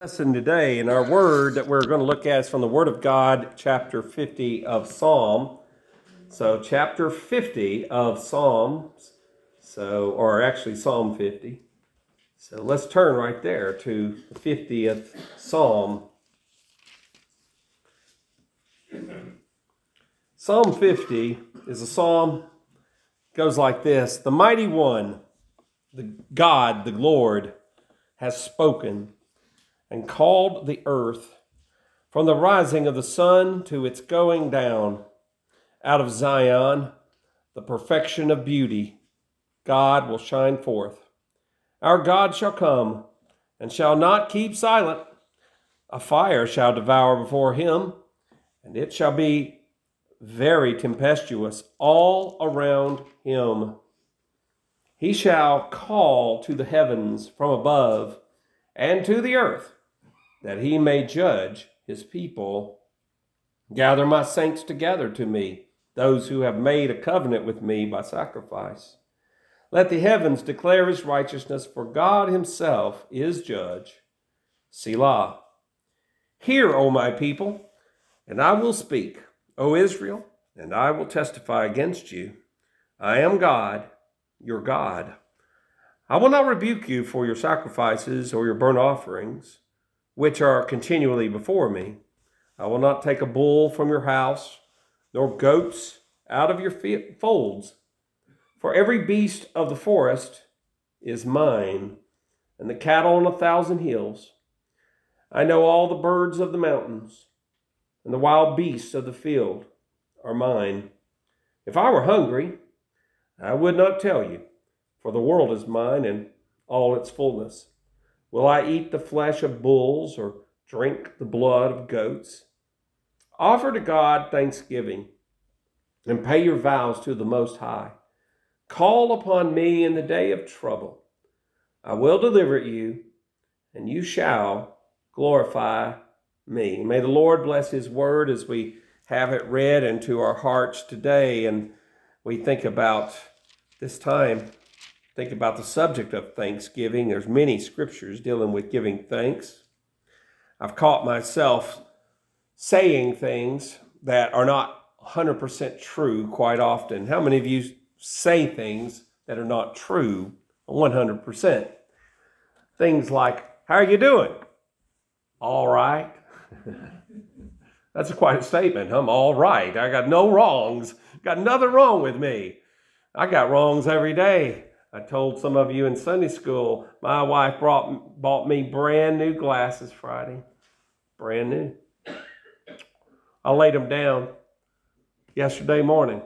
Lesson today in our word that we're going to look at is from the Word of God, chapter 50 of Psalm. So chapter 50 of Psalms, or actually Psalm 50. So let's turn right there to the 50th Psalm. Psalm 50 is a psalm, goes like this: The mighty one, the God, the Lord, has spoken and called the earth from the rising of the sun to its going down. Out of Zion, the perfection of beauty, God will shine forth. Our God shall come and shall not keep silent. A fire shall devour before him, and it shall be very tempestuous all around him. He shall call to the heavens from above and to the earth, that he may judge his people. Gather my saints together to me, those who have made a covenant with me by sacrifice. Let the heavens declare his righteousness, for God himself is judge. Selah. Hear, O my people, and I will speak, O Israel, and I will testify against you. I am God, your God. I will not rebuke you for your sacrifices or your burnt offerings, which are continually before me. I will not take a bull from your house, nor goats out of your folds. For every beast of the forest is mine, and the cattle on 1,000 hills. I know all the birds of the mountains, and the wild beasts of the field are mine. If I were hungry, I would not tell you. For the world is mine and all its fullness. Will I eat the flesh of bulls or drink the blood of goats? Offer to God thanksgiving and pay your vows to the Most High. Call upon me in the day of trouble. I will deliver you, and you shall glorify me. May the Lord bless his word as we have it read into our hearts today, and we think about this time. Think about the subject of thanksgiving. There's many scriptures dealing with giving thanks. I've caught myself saying things that are not 100% true quite often. How many of you say things that are not true 100%? Things like, how are you doing? All right. That's quite a statement. I'm all right. I got no wrongs. Got nothing wrong with me. I got wrongs every day. I told some of you in Sunday school, my wife bought me brand new glasses Friday. Brand new. I laid them down yesterday morning.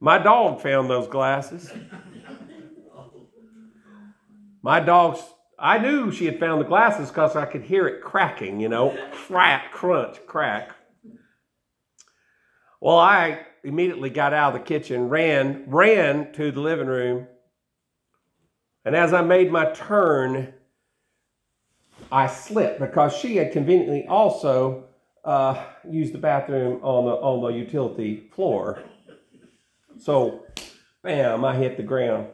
My dog found those glasses. I knew she had found the glasses because I could hear it cracking, crack, crunch, crack. Well, I immediately got out of the kitchen, ran to the living room. And as I made my turn, I slipped because she had conveniently also used the bathroom on the utility floor. So, bam, I hit the ground.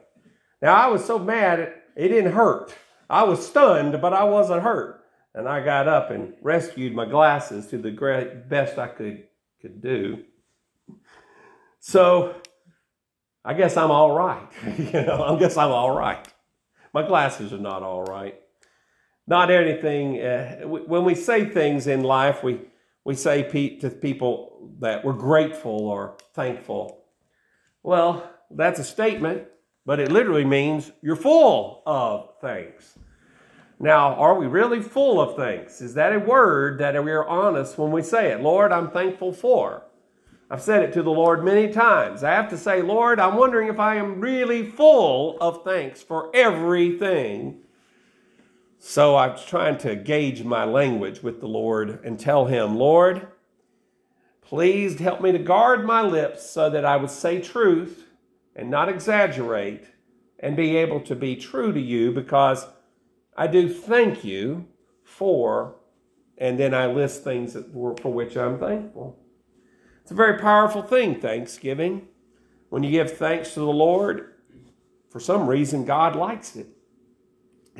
Now, I was so mad, it didn't hurt. I was stunned, but I wasn't hurt. And I got up and rescued my glasses to the best I could do. So I guess I'm all right. I guess I'm all right. My glasses are not all right. Not anything. When we say things in life, we say to people that we're grateful or thankful. Well, that's a statement, but it literally means you're full of thanks. Now, are we really full of thanks? Is that a word that we are honest when we say it? Lord, I'm thankful for. I've said it to the Lord many times. I have to say, Lord, I'm wondering if I am really full of thanks for everything. So I'm trying to gauge my language with the Lord and tell him, Lord, please help me to guard my lips so that I would say truth and not exaggerate and be able to be true to you, because I do thank you for, and then I list things for which I'm thankful. It's a very powerful thing, thanksgiving. When you give thanks to the Lord, for some reason, God likes it.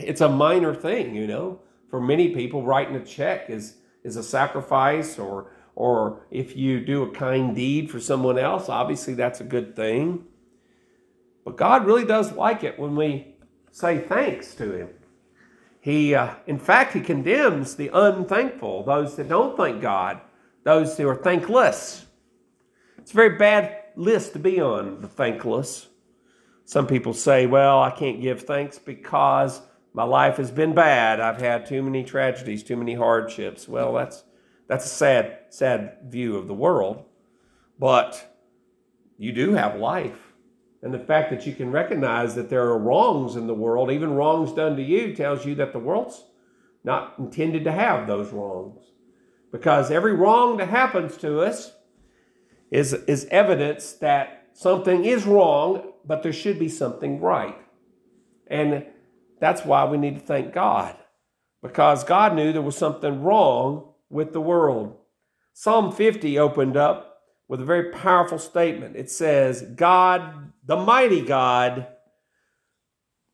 it's a minor thing, you know. For many people, writing a check is a sacrifice, or if you do a kind deed for someone else, obviously that's a good thing. But God really does like it when we say thanks to Him. He condemns the unthankful, those that don't thank God, those who are thankless. It's a very bad list to be on, the thankless. Some people say, well, I can't give thanks because my life has been bad. I've had too many tragedies, too many hardships. Well, that's a sad, sad view of the world. But you do have life. And the fact that you can recognize that there are wrongs in the world, even wrongs done to you, tells you that the world's not intended to have those wrongs. Because every wrong that happens to us is evidence that something is wrong, but there should be something right. And that's why we need to thank God. Because God knew there was something wrong with the world. Psalm 50 opened up with a very powerful statement. It says, God, the mighty God,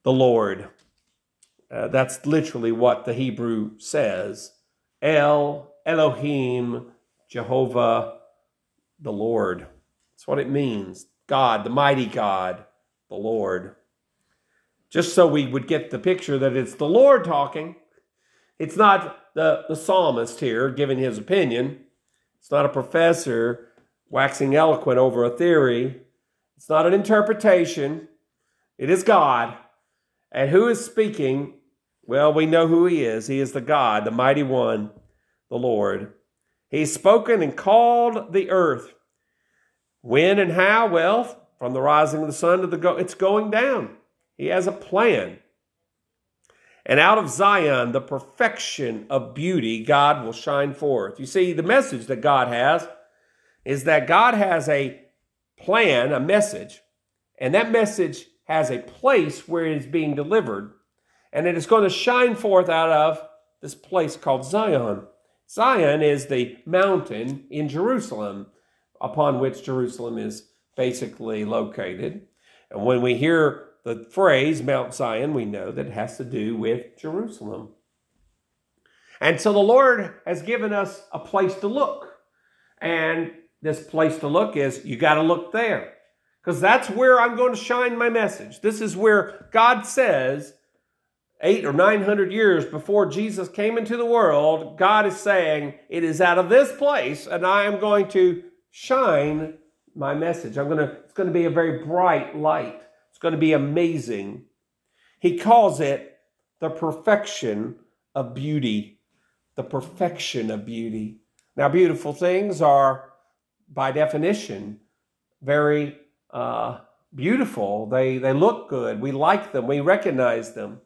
the Lord. That's literally what the Hebrew says. El, Elohim, Jehovah, the Lord. That's what it means. God, the mighty God, the Lord. Just so we would get the picture that it's the Lord talking. It's not the psalmist here giving his opinion. It's not a professor waxing eloquent over a theory. It's not an interpretation. It is God. And who is speaking? Well, we know who He is. He is the God, the mighty one, the Lord. He's spoken and called the earth. When and how? Well, from the rising of the sun to it's going down. He has a plan. And out of Zion, the perfection of beauty, God will shine forth. You see, the message that God has is that God has a plan, a message, and that message has a place where it is being delivered, and it is going to shine forth out of this place called Zion. Zion is the mountain in Jerusalem, upon which Jerusalem is basically located. And when we hear the phrase Mount Zion, we know that it has to do with Jerusalem. And so the Lord has given us a place to look. And this place to look is, you got to look there. Because that's where I'm going to shine my message. This is where God says, 800 or 900 years before Jesus came into the world, God is saying, it is out of this place, and I am going to shine my message. It's going to be a very bright light. It's going to be amazing. He calls it the perfection of beauty. The perfection of beauty. Now, beautiful things are, by definition, very beautiful. They look good. We like them. We recognize them.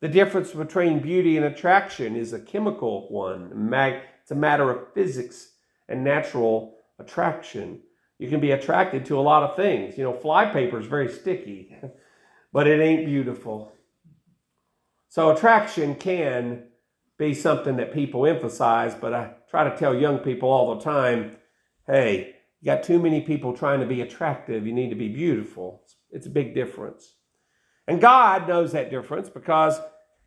The difference between beauty and attraction is a chemical one. It's a matter of physics and natural attraction. You can be attracted to a lot of things. You know, flypaper is very sticky, but it ain't beautiful. So attraction can be something that people emphasize, but I try to tell young people all the time, hey, you got too many people trying to be attractive. You need to be beautiful. It's a big difference. And God knows that difference because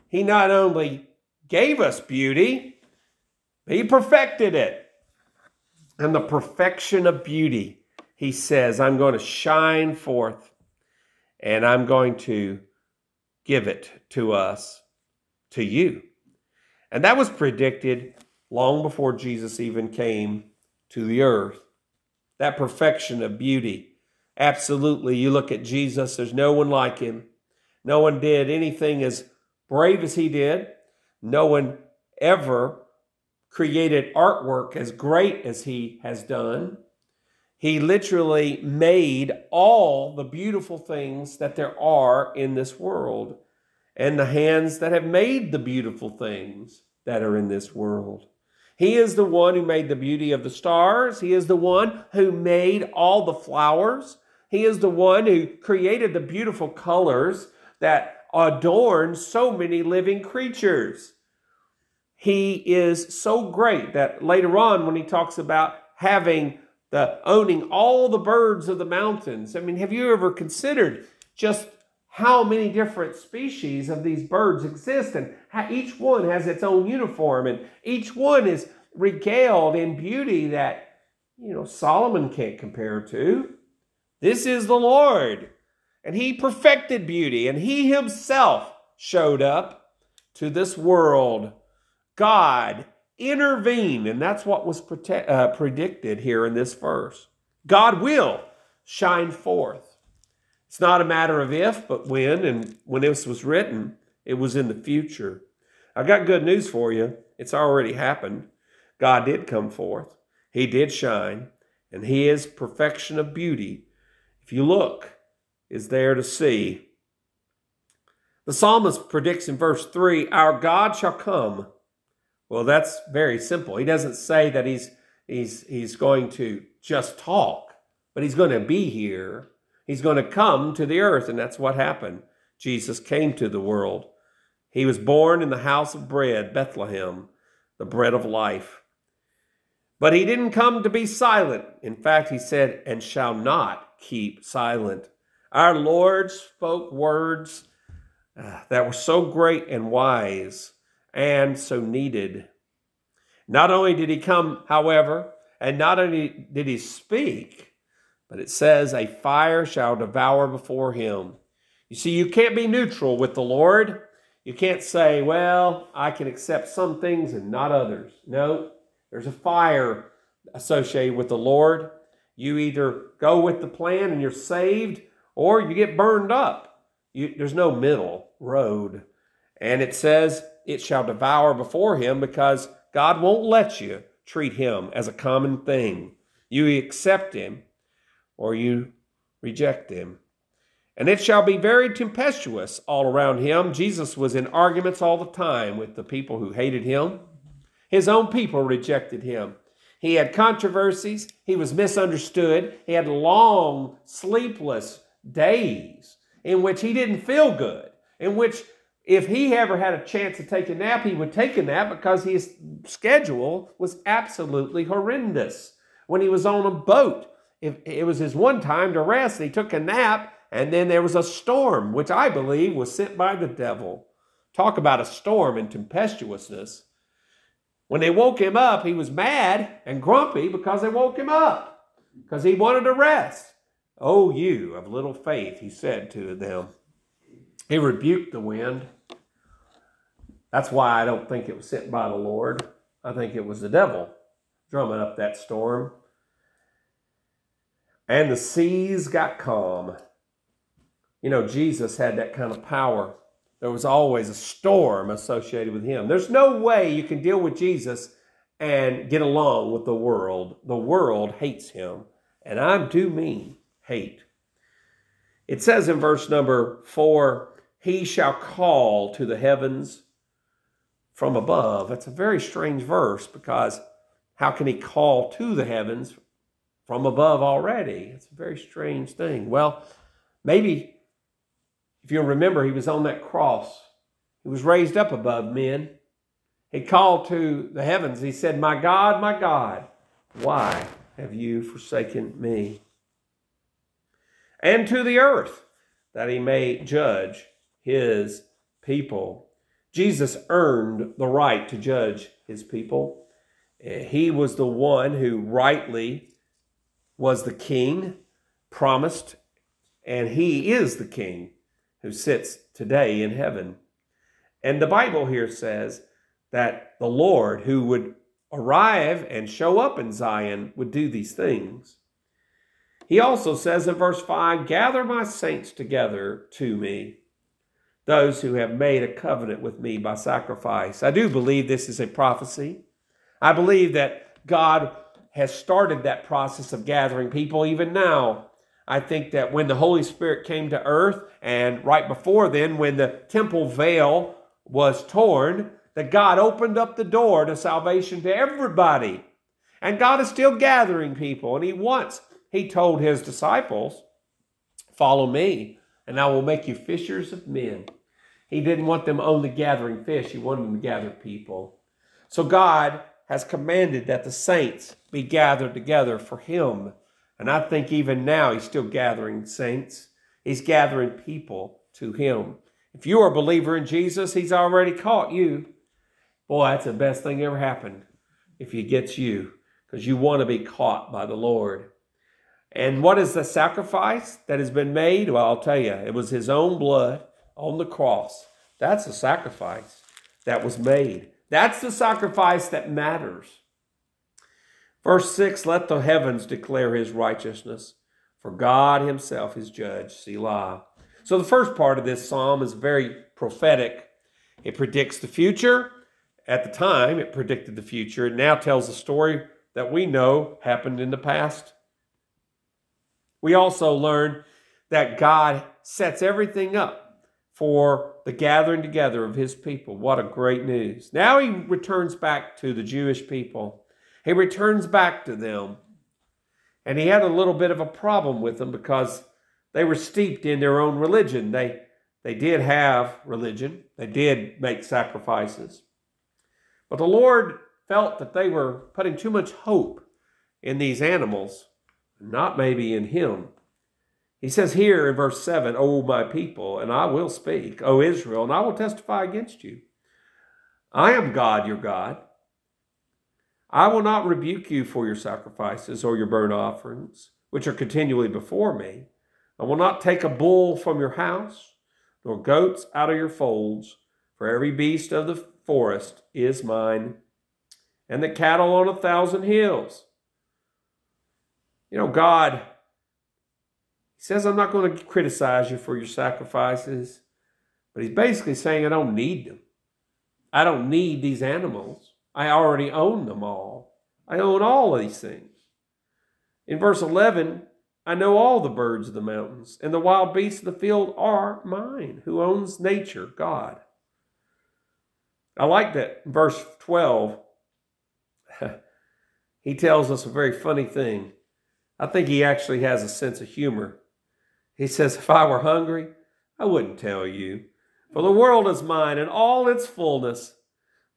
He not only gave us beauty, but He perfected it. And the perfection of beauty, He says, I'm going to shine forth and I'm going to give it to us, to you. And that was predicted long before Jesus even came to the earth. That perfection of beauty. Absolutely, you look at Jesus, there's no one like Him. No one did anything as brave as He did. No one ever created artwork as great as He has done. He literally made all the beautiful things that there are in this world and the hands that have made the beautiful things that are in this world. He is the one who made the beauty of the stars. He is the one who made all the flowers. He is the one who created the beautiful colors that adorn so many living creatures. He is so great that later on when He talks about owning all the birds of the mountains, I mean, have you ever considered just how many different species of these birds exist, and how each one has its own uniform, and each one is regaled in beauty that, Solomon can't compare to. This is the Lord, and he perfected beauty, and he himself showed up to this world. God intervened, and that's what was predicted here in this verse. God will shine forth. It's not a matter of if, but when, and when this was written, it was in the future. I've got good news for you. It's already happened. God did come forth. He did shine, and he is perfection of beauty. If you look, is there to see. The psalmist predicts in verse 3, our God shall come. Well, that's very simple. He doesn't say that he's going to just talk, but he's going to be here. He's going to come to the earth, and that's what happened. Jesus came to the world. He was born in the house of bread, Bethlehem, the bread of life. But he didn't come to be silent. In fact, he said, and shall not keep silent. Our Lord spoke words that were so great and wise and so needed. Not only did he come, however, and not only did he speak, but it says a fire shall devour before him. You see, you can't be neutral with the Lord. You can't say, well, I can accept some things and not others. No. There's a fire associated with the Lord. You either go with the plan and you're saved, or you get burned up. There's no middle road. And it says, it shall devour before him, because God won't let you treat him as a common thing. You accept him or you reject him. And it shall be very tempestuous all around him. Jesus was in arguments all the time with the people who hated him. His own people rejected him. He had controversies. He was misunderstood. He had long, sleepless days in which he didn't feel good, in which if he ever had a chance to take a nap, he would take a nap because his schedule was absolutely horrendous. When he was on a boat, it was his one time to rest. He took a nap, and then there was a storm, which I believe was sent by the devil. Talk about a storm and tempestuousness. When they woke him up, he was mad and grumpy because they woke him up, because he wanted to rest. Oh, you of little faith, he said to them. He rebuked the wind. That's why I don't think it was sent by the Lord. I think it was the devil drumming up that storm. And the seas got calm. Jesus had that kind of power. There was always a storm associated with him. There's no way you can deal with Jesus and get along with the world. The world hates him, and I do mean hate. It says in verse number 4, he shall call to the heavens from above. That's a very strange verse, because how can he call to the heavens from above already? It's a very strange thing. Well, maybe. If you'll remember, he was on that cross. He was raised up above men. He called to the heavens. He said, my God, why have you forsaken me? And to the earth, that he may judge his people. Jesus earned the right to judge his people. He was the one who rightly was the king, promised, and he is the king who sits today in heaven. And the Bible here says that the Lord, who would arrive and show up in Zion, would do these things. He also says in verse 5, gather my saints together to me, those who have made a covenant with me by sacrifice. I do believe this is a prophecy. I believe that God has started that process of gathering people even now. I think that when the Holy Spirit came to earth, and right before then, when the temple veil was torn, that God opened up the door to salvation to everybody. And God is still gathering people. And he told his disciples, follow me, and I will make you fishers of men. He didn't want them only gathering fish. He wanted them to gather people. So God has commanded that the saints be gathered together for him. And I think even now he's still gathering saints. He's gathering people to him. If you're a believer in Jesus, he's already caught you. Boy, that's the best thing ever happened if he gets you, because you want to be caught by the Lord. And what is the sacrifice that has been made? Well, I'll tell you, it was his own blood on the cross. That's the sacrifice that was made. That's the sacrifice that matters. Verse 6, let the heavens declare his righteousness, for God himself is judge, Selah. So the first part of this psalm is very prophetic. It predicts the future. At the time, it predicted the future. It now tells a story that we know happened in the past. We also learn that God sets everything up for the gathering together of his people. What a great news. Now he returns back to the Jewish people. He returns back to them. And he had a little bit of a problem with them because they were steeped in their own religion. They did have religion. They did make sacrifices. But the Lord felt that they were putting too much hope in these animals, not maybe in him. He says here in verse 7, O my people, and I will speak, O Israel, and I will testify against you. I am God, your God. I will not rebuke you for your sacrifices or your burnt offerings, which are continually before me. I will not take a bull from your house, nor goats out of your folds, for every beast of the forest is mine, and the cattle on 1,000 hills. You know, God, he says, I'm not going to criticize you for your sacrifices, but he's basically saying, I don't need them. I don't need these animals. I already own them all. I own all of these things. In verse 11, I know all the birds of the mountains, and the wild beasts of the field are mine. Who owns nature? God. I like that in verse 12, he tells us a very funny thing. I think he actually has a sense of humor. He says, if I were hungry, I wouldn't tell you. For the world is mine and all its fullness.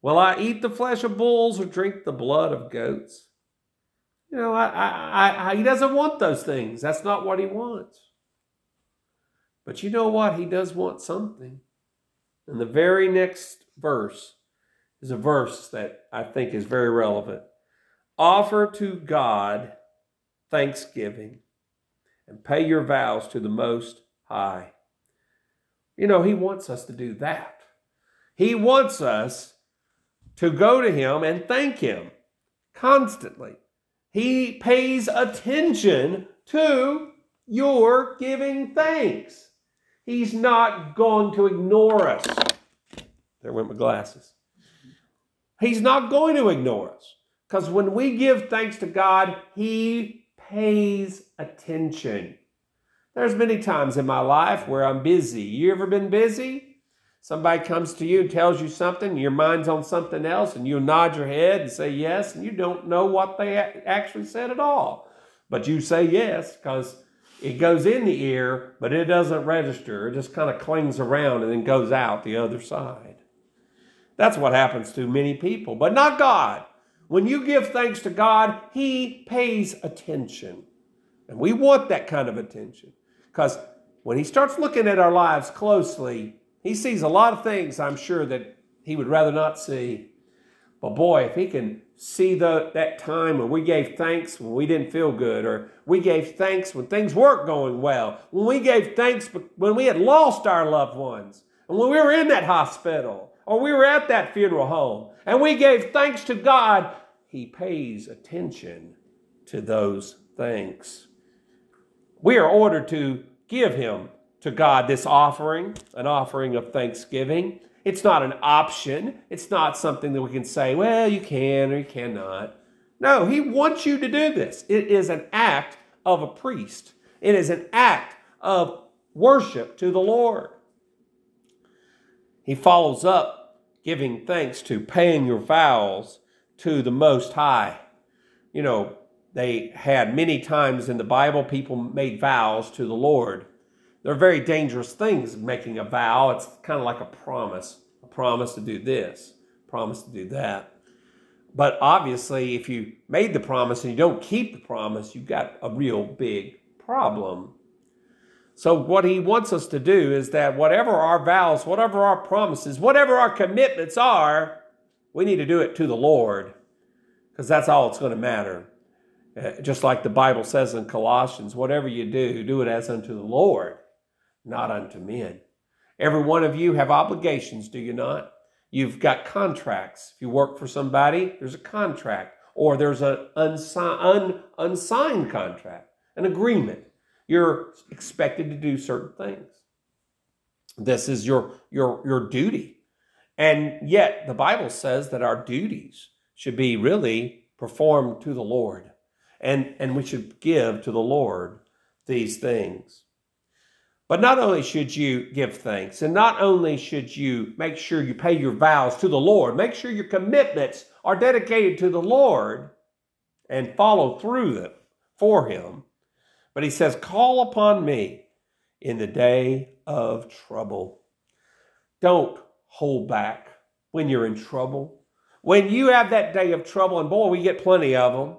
Will I eat the flesh of bulls or drink the blood of goats? You know, he doesn't want those things. That's not what he wants. But you know what? He does want something. And the very next verse is a verse that I think is very relevant. Offer to God thanksgiving and pay your vows to the Most High. You know, he wants us to do that. He wants us to go to him and thank him constantly. He pays attention to your giving thanks. He's not going to ignore us. There went my glasses. He's not going to ignore us, because when we give thanks to God, he pays attention. There's many times in my life where I'm busy. You ever been busy? Somebody comes to you and tells you something, your mind's on something else, and you nod your head and say yes, and you don't know what they actually said at all. But you say yes because it goes in the ear, but it doesn't register. It just kind of clings around and then goes out the other side. That's what happens to many people, but not God. When you give thanks to God, he pays attention. And we want that kind of attention, because when he starts looking at our lives closely, he sees a lot of things, I'm sure, that he would rather not see. But boy, if he can see that time when we gave thanks when we didn't feel good, or we gave thanks when things weren't going well, when we gave thanks when we had lost our loved ones, and when we were in that hospital, or we were at that funeral home, and we gave thanks to God, he pays attention to those thanks. We are ordered to give him, to God, this offering, an offering of thanksgiving. It's not an option. It's not something that we can say, well, you can or you cannot. No, he wants you to do this. It is an act of a priest. It is an act of worship to the Lord. He follows up giving thanks to paying your vows to the Most High. You know, they had many times in the Bible, people made vows to the Lord. They're very dangerous things, making a vow. It's kind of like a promise to do this, a promise to do that. But obviously, if you made the promise and you don't keep the promise, you've got a real big problem. So what he wants us to do is that whatever our vows, whatever our promises, whatever our commitments are, we need to do it to the Lord, because that's all it's going to matter. Just like the Bible says in Colossians, whatever you do, do it as unto the Lord, not unto men. Every one of you have obligations, do you not? You've got contracts. If you work for somebody, there's a contract, or there's an unsigned contract, an agreement. You're expected to do certain things. This is your duty. And yet the Bible says that our duties should be really performed to the Lord. And we should give to the Lord these things. But not only should you give thanks, and not only should you make sure you pay your vows to the Lord, make sure your commitments are dedicated to the Lord and follow through them for Him. But He says, call upon me in the day of trouble. Don't hold back when you're in trouble. When you have that day of trouble, and boy, we get plenty of them.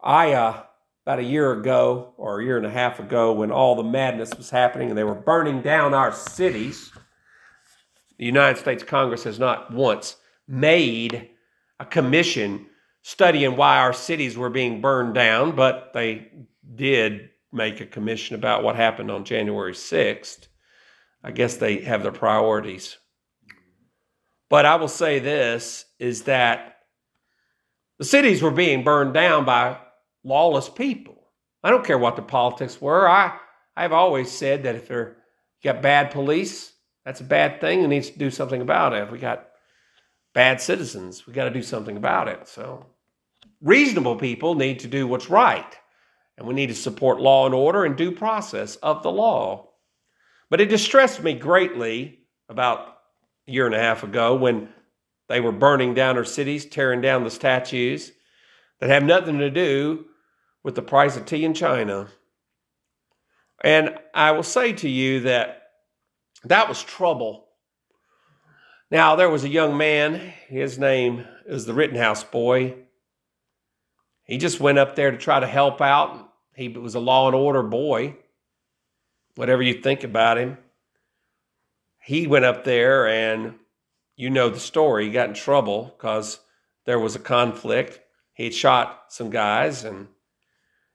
I about a year ago or a year and a half ago, when all the madness was happening and they were burning down our cities, the United States Congress has not once made a commission studying why our cities were being burned down, but they did make a commission about what happened on January 6th. I guess they have their priorities. But I will say this, is that the cities were being burned down by lawless people. I don't care what the politics were. I've always said that if you got bad police, that's a bad thing and needs to do something about it. If we got bad citizens, we got to do something about it. So reasonable people need to do what's right. And we need to support law and order and due process of the law. But it distressed me greatly about a year and a half ago when they were burning down our cities, tearing down the statues that have nothing to do with the price of tea in China. And I will say to you that that was trouble. Now, there was a young man, his name is the Rittenhouse boy. He just went up there to try to help out. He was a law and order boy, whatever you think about him. He went up there, and you know the story. He got in trouble because there was a conflict. He had shot some guys, and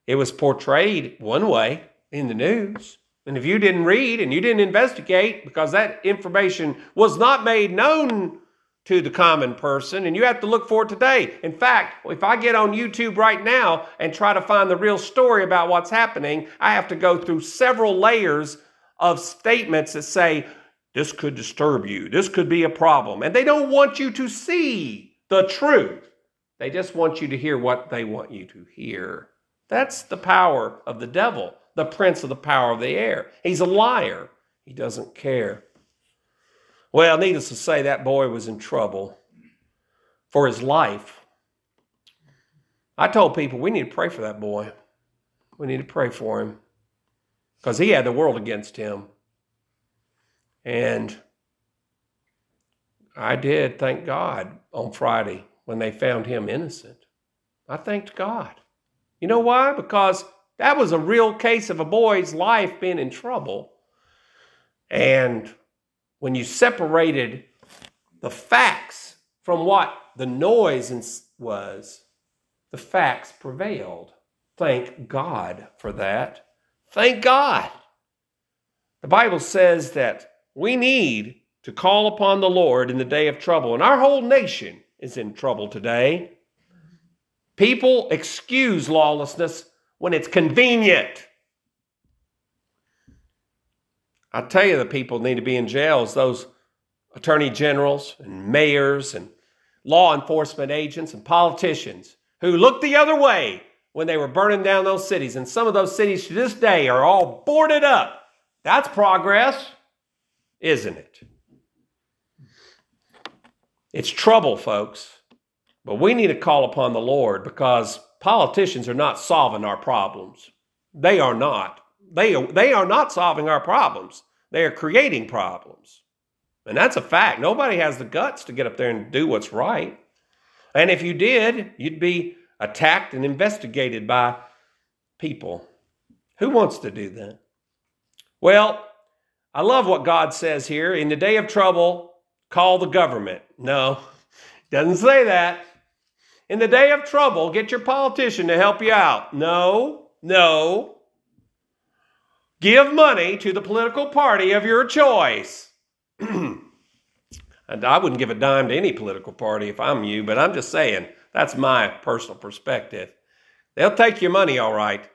it was portrayed one way in the news. And if you didn't read and you didn't investigate, because that information was not made known to the common person, and you have to look for it today. In fact, if I get on YouTube right now and try to find the real story about what's happening, I have to go through several layers of statements that say, this could disturb you, this could be a problem. And they don't want you to see the truth. They just want you to hear what they want you to hear. That's the power of the devil, the prince of the power of the air. He's a liar. He doesn't care. Well, needless to say, that boy was in trouble for his life. I told people, we need to pray for that boy. We need to pray for him, because he had the world against him. And I did thank God on Friday when they found him innocent. I thanked God. You know why? Because that was a real case of a boy's life being in trouble. And when you separated the facts from what the noise was, the facts prevailed. Thank God for that. Thank God. The Bible says that we need to call upon the Lord in the day of trouble. And our whole nation is in trouble today. People excuse lawlessness when it's convenient. I tell you, the people need to be in jails, those attorney generals and mayors and law enforcement agents and politicians who looked the other way when they were burning down those cities. And some of those cities to this day are all boarded up. That's progress, isn't it? It's trouble, folks. But we need to call upon the Lord, because politicians are not solving our problems. They are not. They are not solving our problems. They are creating problems. And that's a fact. Nobody has the guts to get up there and do what's right. And if you did, you'd be attacked and investigated by people. Who wants to do that? Well, I love what God says here. In the day of trouble, call the government. No, doesn't say that. In the day of trouble, get your politician to help you out. No. Give money to the political party of your choice. I wouldn't give a dime to any political party if I'm you, but I'm just saying, that's my personal perspective. They'll take your money, all right.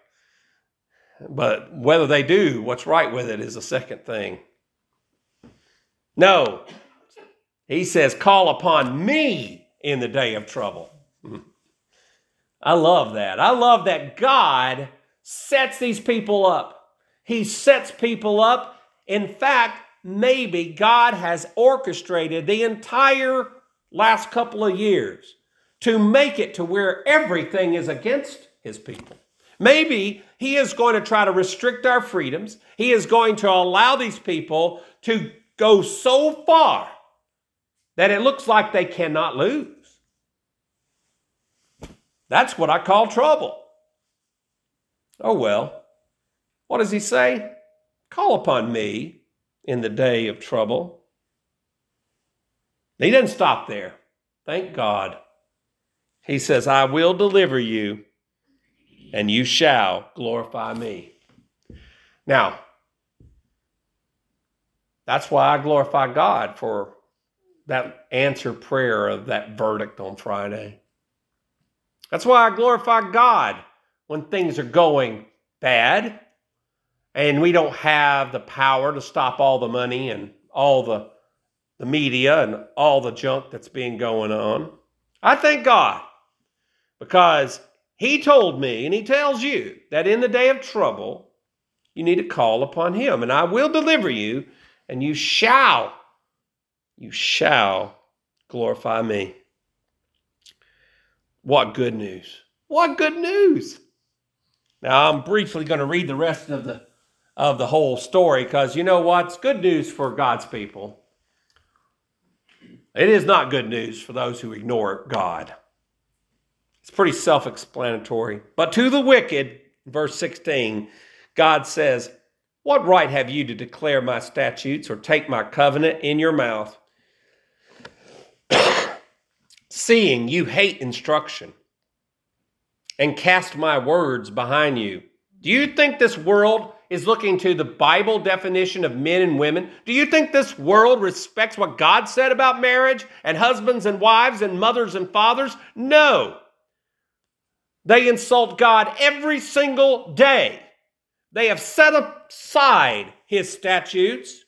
But whether they do, what's right with it is a second thing. No, he says, call upon me in the day of trouble. I love that. I love that God sets these people up. He sets people up. In fact, maybe God has orchestrated the entire last couple of years to make it to where everything is against his people. Maybe he is going to try to restrict our freedoms. He is going to allow these people to go so far that it looks like they cannot lose. That's what I call trouble. Oh, well, what does he say? Call upon me in the day of trouble. He doesn't stop there. Thank God. He says, I will deliver you, and you shall glorify me. Now, that's why I glorify God for that answer prayer of that verdict on Friday. That's why I glorify God when things are going bad and we don't have the power to stop all the money and all the media and all the junk that's been going on. I thank God because he told me, and he tells you, that in the day of trouble, you need to call upon him, and I will deliver you, and you shall glorify me. What good news. What good news. Now, I'm briefly going to read the rest of the whole story, because you know what? It's good news for God's people. It is not good news for those who ignore God. It's pretty self-explanatory. But to the wicked, verse 16, God says, what right have you to declare my statutes or take my covenant in your mouth, seeing you hate instruction and cast my words behind you? Do you think this world is looking to the Bible definition of men and women? Do you think this world respects what God said about marriage and husbands and wives and mothers and fathers? No. They insult God every single day. They have set aside his statutes.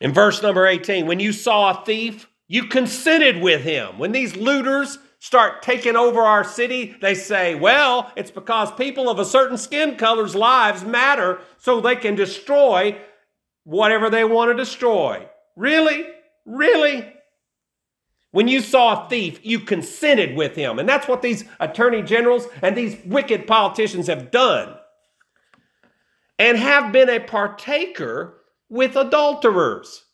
In verse number 18, when you saw a thief, you consented with him. When these looters start taking over our city, they say, well, it's because people of a certain skin color's lives matter, so they can destroy whatever they want to destroy. Really? Really? When you saw a thief, you consented with him. And that's what these attorney generals and these wicked politicians have done. And have been a partaker with adulterers.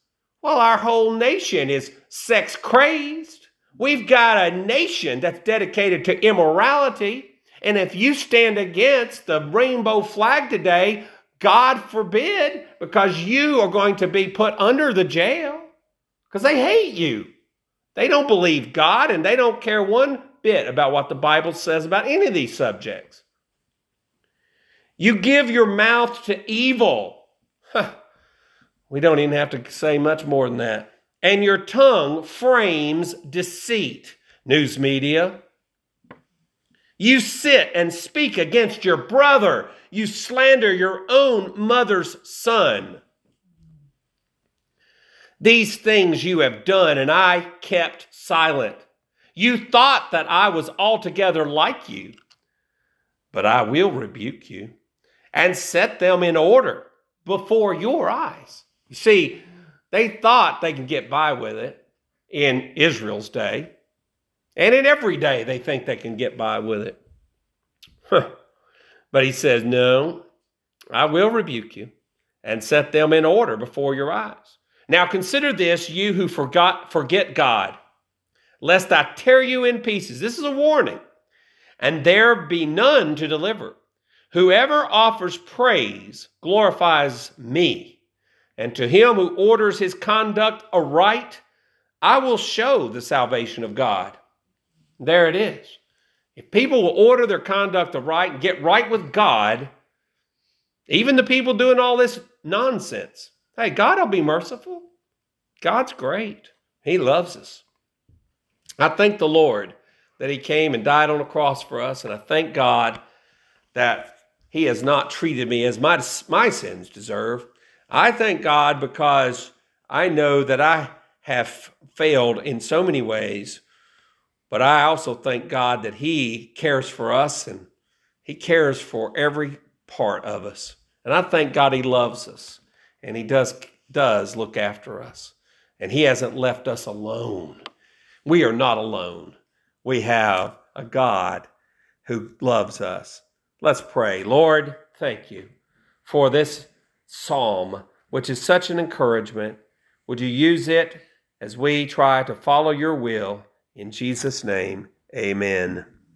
Well, our whole nation is sex crazed. We've got a nation that's dedicated to immorality. And if you stand against the rainbow flag today, God forbid, because you are going to be put under the jail because they hate you. They don't believe God, and they don't care one bit about what the Bible says about any of these subjects. You give your mouth to evil. We don't even have to say much more than that. And your tongue frames deceit. News media. You sit and speak against your brother. You slander your own mother's son. These things you have done, and I kept silent. You thought that I was altogether like you, but I will rebuke you and set them in order before your eyes. You see, they thought they can get by with it in Israel's day, and in every day they think they can get by with it. But he says, no, I will rebuke you and set them in order before your eyes. Now consider this, you who forget God, lest I tear you in pieces. This is a warning. And there be none to deliver. Whoever offers praise glorifies me, and to him who orders his conduct aright, I will show the salvation of God. There it is. If people will order their conduct aright and get right with God, even the people doing all this nonsense, hey, God will be merciful. God's great. He loves us. I thank the Lord that he came and died on a cross for us, and I thank God that he has not treated me as my sins deserve. I thank God because I know that I have failed in so many ways, but I also thank God that he cares for us and he cares for every part of us. And I thank God he loves us and he does look after us, and he hasn't left us alone. We are not alone. We have a God who loves us. Let's pray. Lord, thank you for this psalm, which is such an encouragement. Would you use it as we try to follow your will? In Jesus' name, amen.